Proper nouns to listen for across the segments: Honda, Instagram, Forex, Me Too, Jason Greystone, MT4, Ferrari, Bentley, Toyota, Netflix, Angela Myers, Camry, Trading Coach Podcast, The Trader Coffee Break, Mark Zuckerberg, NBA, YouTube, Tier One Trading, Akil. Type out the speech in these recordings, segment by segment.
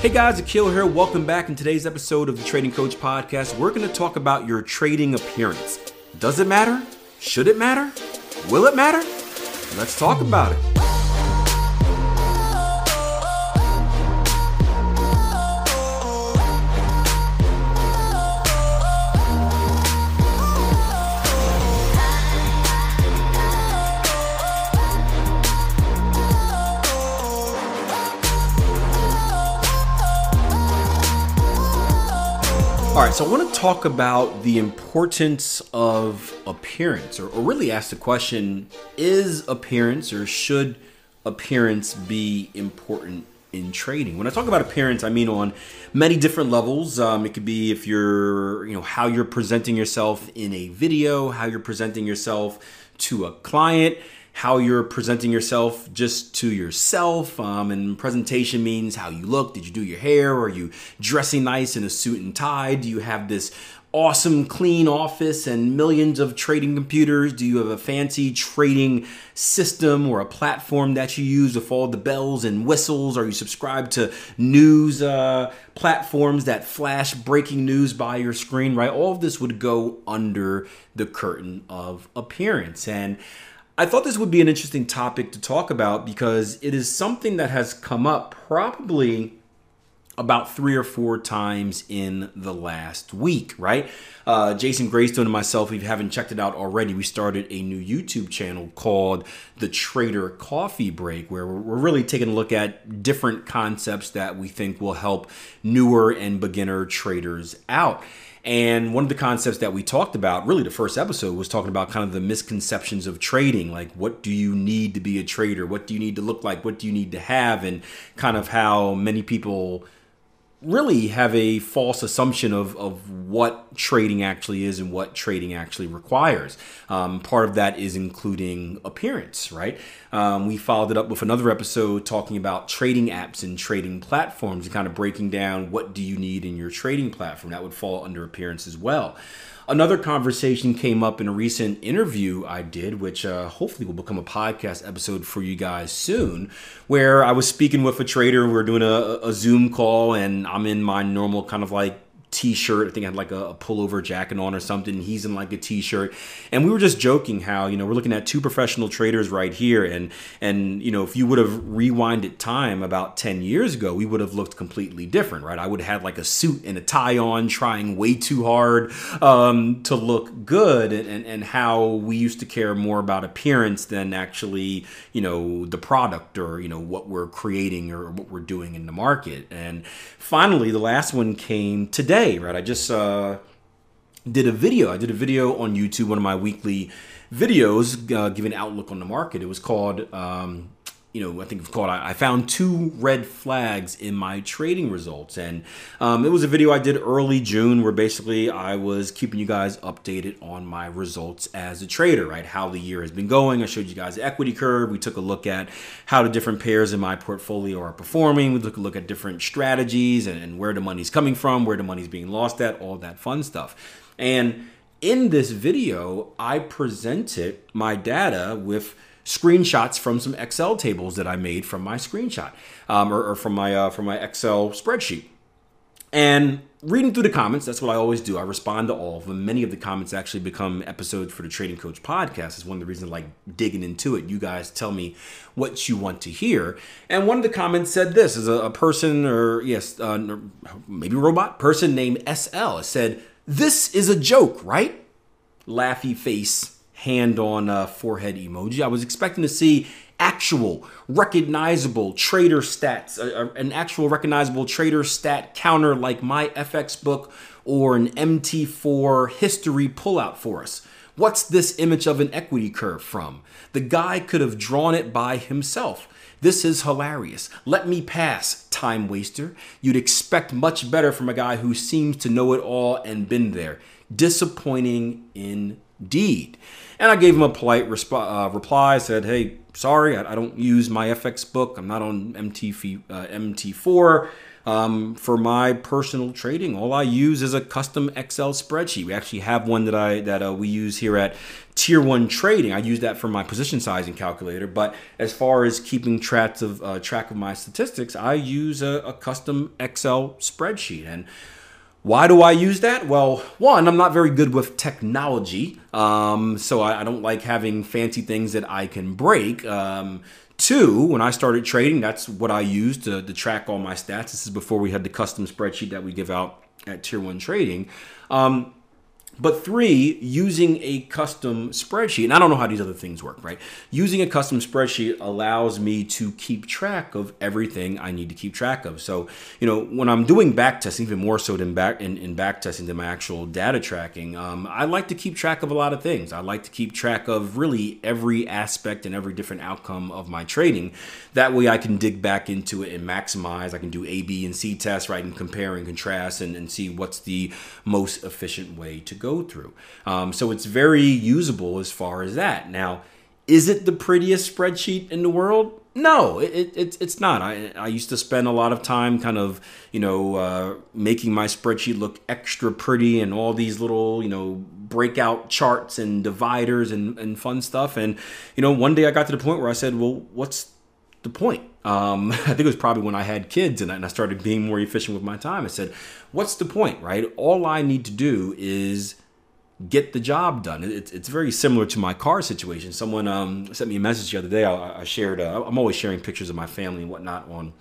Hey guys, Akil here. Welcome back. In today's episode of the Trading Coach Podcast, we're going to talk about your trading appearance. Does it matter? Should it matter? Will it matter? Let's talk about it. All right, so I want to talk about the importance of appearance, or really ask the question, is appearance or should appearance be important in trading? When I talk about appearance, I mean on many different levels. It could be if you're, how you're presenting yourself in a video, how you're presenting yourself to a client, how you're presenting yourself just to yourself. And presentation means how you look. Did you do your hair? Are you dressing nice in a suit and tie? Do you have this awesome clean office and millions of trading computers? Do you have a fancy trading system or a platform that you use with all the bells and whistles? Are you subscribed to news platforms that flash breaking news by your screen, right? All of this would go under the curtain of appearance. And I thought this would be an interesting topic to talk about because it is something that has come up probably about 3 or 4 times in the last week, right? Jason Greystone and myself, if you haven't checked it out already, we started a new YouTube channel called The Trader Coffee Break, where we're really taking a look at different concepts that we think will help newer and beginner traders out. And one of the concepts that we talked about, really the first episode, was talking about kind of the misconceptions of trading. Like, what do you need to be a trader? What do you need to look like? What do you need to have? And kind of how many people really have a false assumption of what trading actually is and what trading actually requires. Part of that is including appearance, right? We followed it up with another episode talking about trading apps and trading platforms and kind of breaking down what do you need in your trading platform. That would fall under appearance as well. Another conversation came up in a recent interview I did, which hopefully will become a podcast episode for you guys soon, where I was speaking with a trader. We were doing a Zoom call, and I'm in my normal kind of like t-shirt. I think I had like a pullover jacket on or something. He's in like a t-shirt. And we were just joking how, we're looking at 2 professional traders right here. And if you would have rewinded time about 10 years ago, we would have looked completely different, right? I would have had like a suit and a tie on, trying way too hard to look good, and how we used to care more about appearance than actually, the product or, what we're creating or what we're doing in the market. And finally, the last one came today. Right, I just did a video. I did a video on YouTube, one of my weekly videos, giving outlook on the market. It was called, I found 2 red flags in my trading results. And it was a video I did early June where basically I was keeping you guys updated on my results as a trader, right? How the year has been going. I showed you guys the equity curve. We took a look at how the different pairs in my portfolio are performing. We took a look at different strategies and where the money's coming from, where the money's being lost at, all that fun stuff. And in this video, I presented my data with screenshots from some Excel tables that I made from my screenshot or from my Excel spreadsheet. And reading through the comments, that's what I always do. I respond to all of them. Many of the comments actually become episodes for the Trading Coach Podcast. It's one of the reasons I like digging into it. You guys tell me what you want to hear. And one of the comments said this, is a person or yes, maybe a robot person named SL said, "This is a joke, right?" Laughy face, hand on forehead emoji. I was expecting to see actual recognizable trader stats, an actual recognizable trader stat counter like my FX book or an MT4 history pullout for us. What's this image of an equity curve from? The guy could have drawn it by himself. This is hilarious. Let me pass, time waster. You'd expect much better from a guy who seems to know it all and been there. Disappointing indeed. And I gave him a polite reply. I said, hey, sorry, I don't use my FX book. I'm not on MT4. For my personal trading, all I use is a custom Excel spreadsheet. We actually have one that we use here at Tier One Trading. I use that for my position sizing calculator. But as far as keeping track of my statistics, I use a custom Excel spreadsheet. And why do I use that? Well, one, I'm not very good with technology, so I don't like having fancy things that I can break. Two, when I started trading, that's what I used to track all my stats. This is before we had the custom spreadsheet that we give out at Tier One Trading. But three, using a custom spreadsheet, and I don't know how these other things work, right? Using a custom spreadsheet allows me to keep track of everything I need to keep track of. So, when I'm doing back testing, even more so than back testing than my actual data tracking, I like to keep track of a lot of things. I like to keep track of really every aspect and every different outcome of my trading. That way I can dig back into it and maximize. I can do A, B, and C tests, right? And compare and contrast and see what's the most efficient way to go through. So it's very usable as far as that. Now, is it the prettiest spreadsheet in the world? No, it's not. I used to spend a lot of time kind of, making my spreadsheet look extra pretty and all these little, breakout charts and dividers and fun stuff. And, one day I got to the point where I said, well, what's the point? I think it was probably when I had kids and I started being more efficient with my time. I said, what's the point, right? All I need to do is get the job done. It's very similar to my car situation. Someone sent me a message the other day. I shared, I'm always sharing pictures of my family and whatnot on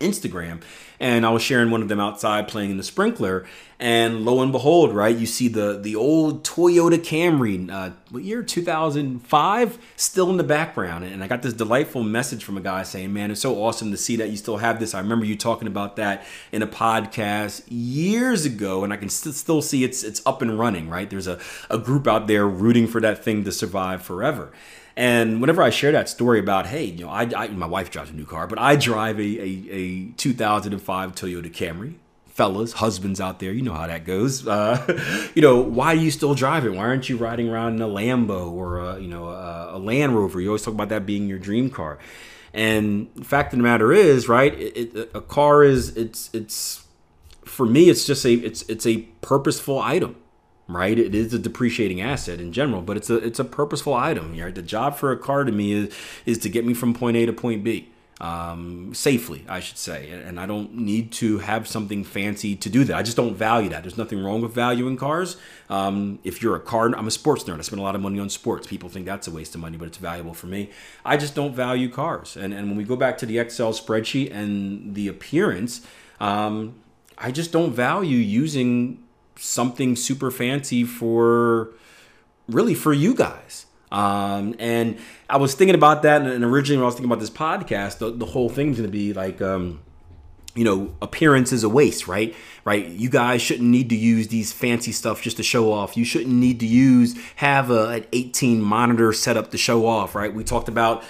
Instagram. And I was sharing one of them outside playing in the sprinkler. And lo and behold, right, you see the old Toyota Camry, what year, 2005, still in the background. And I got this delightful message from a guy saying, man, it's so awesome to see that you still have this. I remember you talking about that in a podcast years ago, and I can still see it's up and running, right? There's a group out there rooting for that thing to survive forever. And whenever I share that story about, hey, my wife drives a new car, but I drive a 2005 Toyota Camry. Fellas, husbands out there, you know how that goes. Why are you still driving? Why aren't you riding around in a Lambo or a Land Rover? You always talk about that being your dream car. And the fact of the matter is, right? A car is it's for me. It's just it's a purposeful item, right? It is a depreciating asset in general, but it's a purposeful item. Right? The job for a car to me is to get me from point A to point B. Safely, I should say. And I don't need to have something fancy to do that. I just don't value that. There's nothing wrong with valuing cars. If you're a car, I'm a sports nerd. I spend a lot of money on sports. People think that's a waste of money, but it's valuable for me. I just don't value cars. And when we go back to the Excel spreadsheet and the appearance, I just don't value using something super fancy for you guys. And I was thinking about that, and originally when I was thinking about this podcast, the whole thing's going to be like, appearance is a waste, right? You guys shouldn't need to use these fancy stuff just to show off. You shouldn't need to have an 18 monitor setup to show off, right? We talked about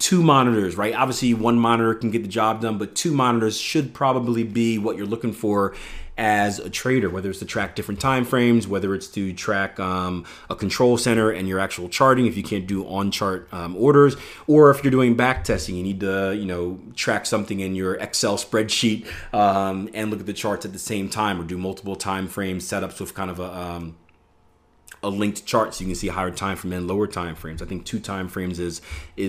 2 monitors, right? Obviously, 1 monitor can get the job done, but 2 monitors should probably be what you're looking for as a trader, whether it's to track different time frames, whether it's to track a control center and your actual charting, if you can't do on-chart orders, or if you're doing back testing, you need to track something in your Excel spreadsheet and look at the charts at the same time, or do multiple time frame setups with kind of a linked chart so you can see higher time frame and lower time frames. I think 2 time frames is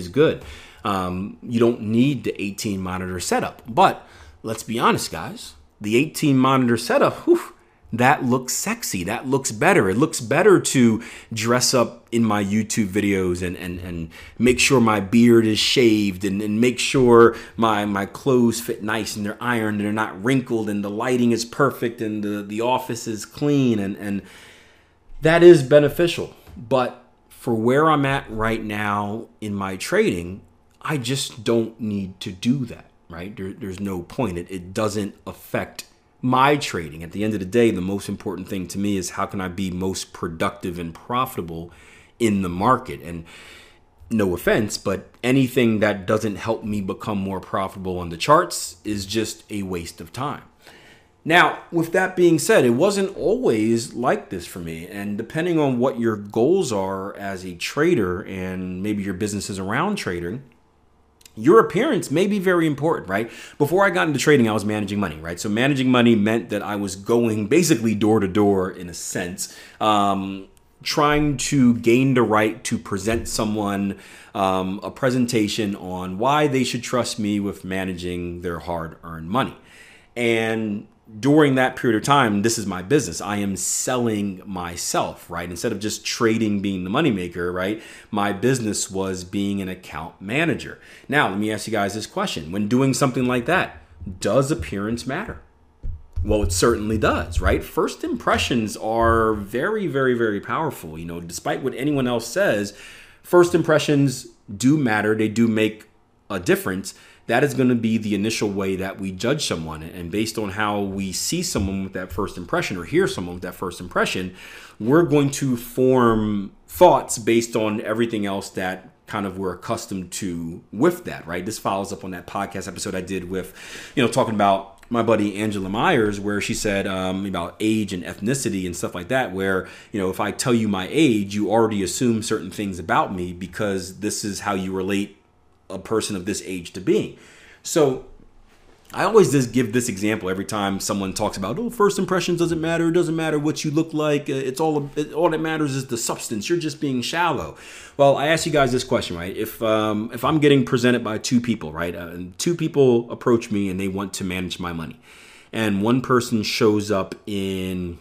good. You don't need the 18 monitor setup, but let's be honest, guys. The 18 monitor setup, that looks sexy. That looks better. It looks better to dress up in my YouTube videos and make sure my beard is shaved and make sure my clothes fit nice and they're ironed and they're not wrinkled and the lighting is perfect and the office is clean. And that is beneficial. But for where I'm at right now in my trading, I just don't need to do that. Right? There's no point. It doesn't affect my trading. At the end of the day, the most important thing to me is how can I be most productive and profitable in the market? And no offense, but anything that doesn't help me become more profitable on the charts is just a waste of time. Now, with that being said, it wasn't always like this for me. And depending on what your goals are as a trader and maybe your business is around trading, your appearance may be very important, right? Before I got into trading, I was managing money, right? So managing money meant that I was going basically door to door in a sense, trying to gain the right to present someone a presentation on why they should trust me with managing their hard-earned money. And during that period of time, this is my business. I am selling myself, right? Instead of just trading being the moneymaker, right? My business was being an account manager. Now, let me ask you guys this question. When doing something like that, does appearance matter? Well, it certainly does, right? First impressions are very, very, very powerful. You know, despite what anyone else says, first impressions do matter. They do make a difference. That is going to be the initial way that we judge someone. And based on how we see someone with that first impression or hear someone with that first impression, we're going to form thoughts based on everything else that kind of we're accustomed to with that, right? This follows up on that podcast episode I did with, you know, talking about my buddy Angela Myers, where she said about age and ethnicity and stuff like that, where, you know, if I tell you my age, you already assume certain things about me because this is how you relate a person of this age to being. So I always just give this example every time someone talks about, oh, first impressions doesn't matter. It doesn't matter what you look like. All that matters is the substance. You're just being shallow. Well, I asked you guys this question, right? If I'm getting presented by two people, right? And two people approach me and they want to manage my money. And one person shows up in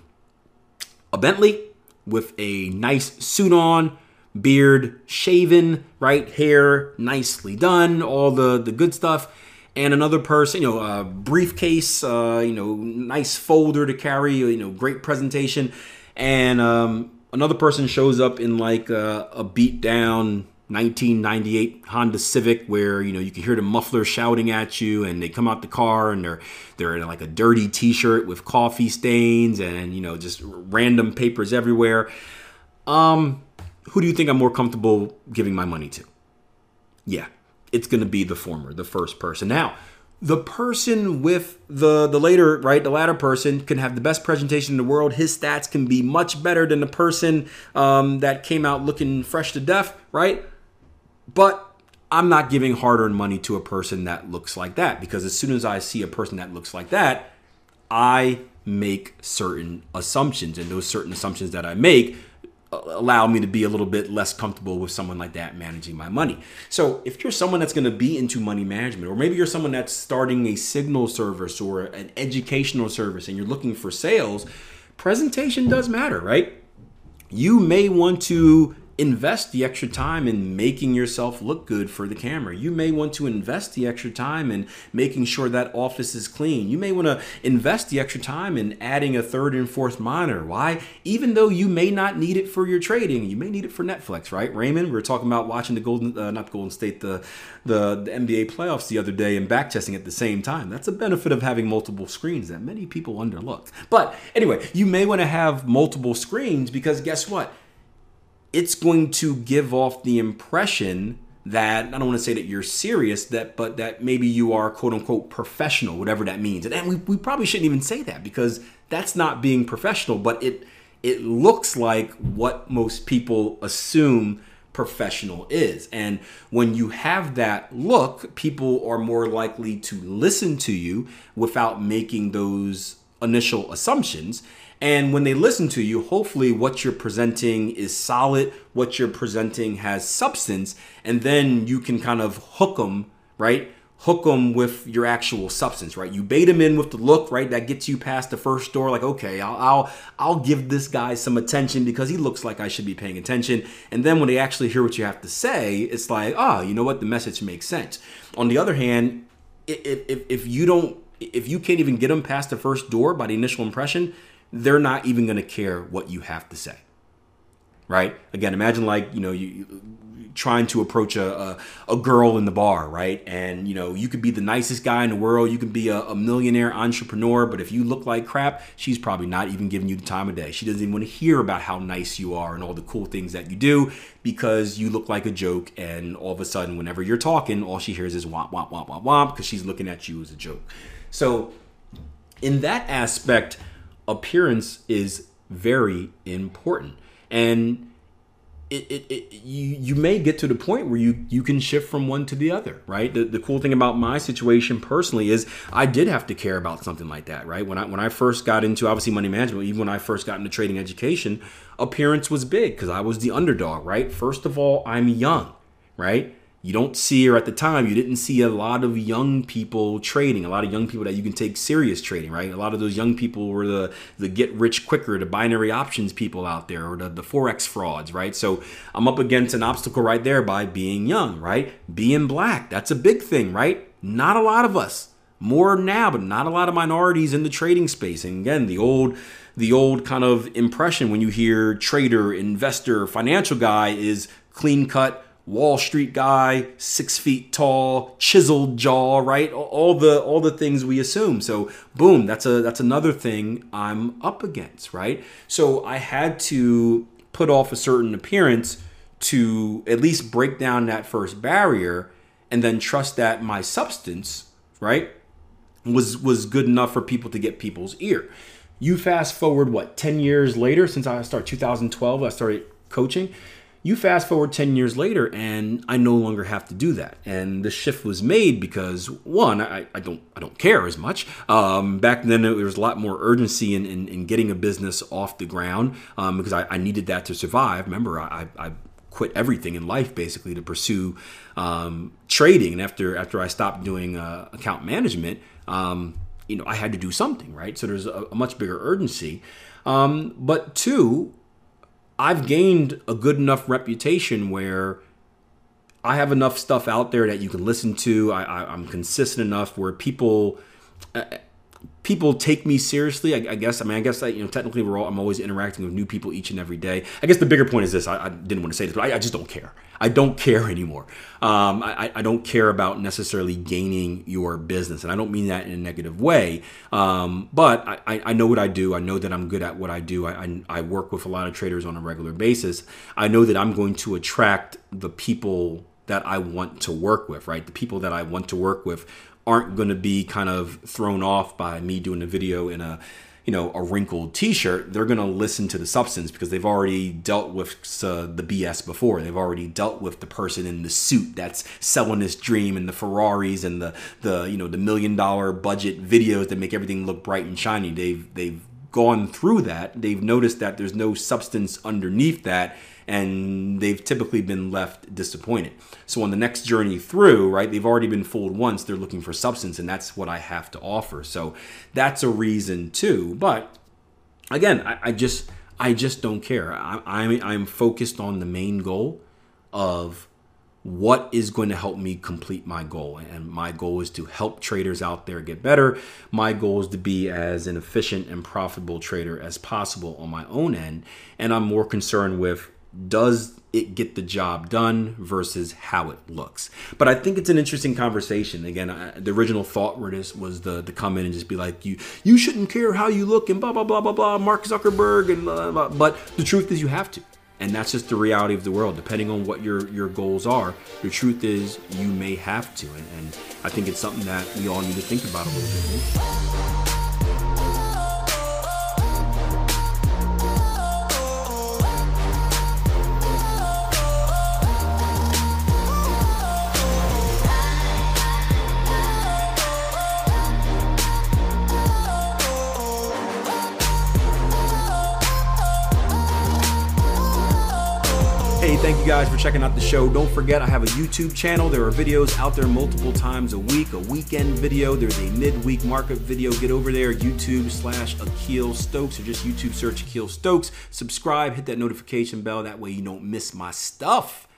a Bentley with a nice suit on, beard, shaven, right? Hair, nicely done, all the good stuff. And another person, you know, a briefcase, nice folder to carry, great presentation. And another person shows up in like a beat down 1998 Honda Civic where, you know, you can hear the muffler shouting at you, and they come out the car and they're in like a dirty t-shirt with coffee stains and, you know, just random papers everywhere. Who do you think I'm more comfortable giving my money to? Yeah, it's going to be the former, the first person. Now, the person with the later, right, the latter person can have the best presentation in the world. His stats can be much better than the person that came out looking fresh to death, right? But I'm not giving hard-earned money to a person that looks like that, because as soon as I see a person that looks like that, I make certain assumptions, and those certain assumptions that I make allow me to be a little bit less comfortable with someone like that managing my money. So if you're someone that's going to be into money management, or maybe you're someone that's starting a signal service or an educational service and you're looking for sales, presentation does matter, right? You may want to invest the extra time in making yourself look good for the camera. You may want to invest the extra time in making sure that office is clean. You may want to invest the extra time in adding a third and fourth monitor. Why? Even though you may not need it for your trading, you may need it for Netflix, right? Raymond, we were talking about watching the NBA playoffs the other day and back testing at the same time. That's a benefit of having multiple screens that many people underlooked. But anyway, you may want to have multiple screens because guess what? It's going to give off the impression that, I don't want to say that you're serious, but that maybe you are quote unquote professional, whatever that means. And we probably shouldn't even say that because that's not being professional, but it looks like what most people assume professional is. And when you have that look, people are more likely to listen to you without making those initial assumptions. And when they listen to you, hopefully what you're presenting is solid, what you're presenting has substance, and then you can kind of hook them, right? Hook them with your actual substance, right? You bait them in with the look, right? That gets you past the first door, like, okay, I'll give this guy some attention because he looks like I should be paying attention. And then when they actually hear what you have to say, it's like, oh, you know what? The message makes sense. On the other hand, if you can't even get them past the first door by the initial impression, they're not even going to care what you have to say. right? Again, imagine like, you know, you trying to approach a girl in the bar, right? And, you know, you could be the nicest guy in the world. You could be a millionaire entrepreneur, but if you look like crap, she's probably not even giving you the time of day. She doesn't even want to hear about how nice you are and all the cool things that you do because you look like a joke. And all of a sudden, whenever you're talking, all she hears is womp, womp, womp, womp, womp, because she's looking at you as a joke. So in that aspect, appearance is very important. And you may get to the point where you can shift from one to the other, right? The cool thing about my situation personally is I did have to care about something like that, right? When I first got into, obviously, money management, even when I first got into trading education, appearance was big because I was the underdog, right? First of all, I'm young, right? You don't see, or at the time, you didn't see a lot of young people trading, a lot of young people that you can take serious trading, right? A lot of those young people were the get rich quicker, the binary options people out there, or the Forex frauds, right? So I'm up against an obstacle right there by being young, right? Being black, that's a big thing, right? Not a lot of us. More now, but not a lot of minorities in the trading space. And again, the old kind of impression when you hear trader, investor, financial guy is clean cut, Wall Street guy, 6 feet tall, chiseled jaw, right? All the things we assume. So boom, that's another thing I'm up against, right? So I had to put off a certain appearance to at least break down that first barrier and then trust that my substance, right, was good enough for people to get people's ear. You fast forward, 10 years later, since I started 2012, I started coaching. You fast forward 10 years later and I no longer have to do that. And the shift was made because one, I don't care as much. Back then there was a lot more urgency in getting a business off the ground because I needed that to survive. Remember, I quit everything in life basically to pursue trading. And after I stopped doing account management, you know, I had to do something, right? So there's a much bigger urgency. But two, I've gained a good enough reputation where I have enough stuff out there that you can listen to. I'm consistent enough where people take me seriously. I guess you know, technically I'm always interacting with new people each and every day. I guess the bigger point is this. I didn't want to say this, but I just don't care. I don't care anymore. I don't care about necessarily gaining your business. And I don't mean that in a negative way. But I know what I do. I know that I'm good at what I do. I work with a lot of traders on a regular basis. I know that I'm going to attract the people that I want to work with, right? The people that I want to work with aren't going to be kind of thrown off by me doing a video in a wrinkled t-shirt. They're going to listen to the substance because they've already dealt with the BS before. They've already dealt with the person in the suit that's selling this dream and the Ferraris and the $1 million budget videos that make everything look bright and shiny. They've gone through that. They've noticed that there's no substance underneath that, and they've typically been left disappointed. So on the next journey through, right, they've already been fooled once. They're looking for substance, and that's what I have to offer. So that's a reason too. But again, I just don't care. I'm focused on the main goal of what is going to help me complete my goal. And my goal is to help traders out there get better. My goal is to be as an efficient and profitable trader as possible on my own end. And I'm more concerned with, does it get the job done versus how it looks? But I think it's an interesting conversation. Again, the original thought was to come in and just be like, you shouldn't care how you look and blah, blah, blah, blah, blah, Mark Zuckerberg and blah, blah, blah. But the truth is you have to. And that's just the reality of the world. Depending on what your goals are, the truth is you may have to. And I think it's something that we all need to think about a little bit. Thank you guys for checking out the show. Don't forget, I have a YouTube channel. There are videos out there multiple times a weekend video. There's a midweek market video. Get over there, YouTube/Akil Stokes, or just YouTube search Akil Stokes. Subscribe, hit that notification bell. That way you don't miss my stuff.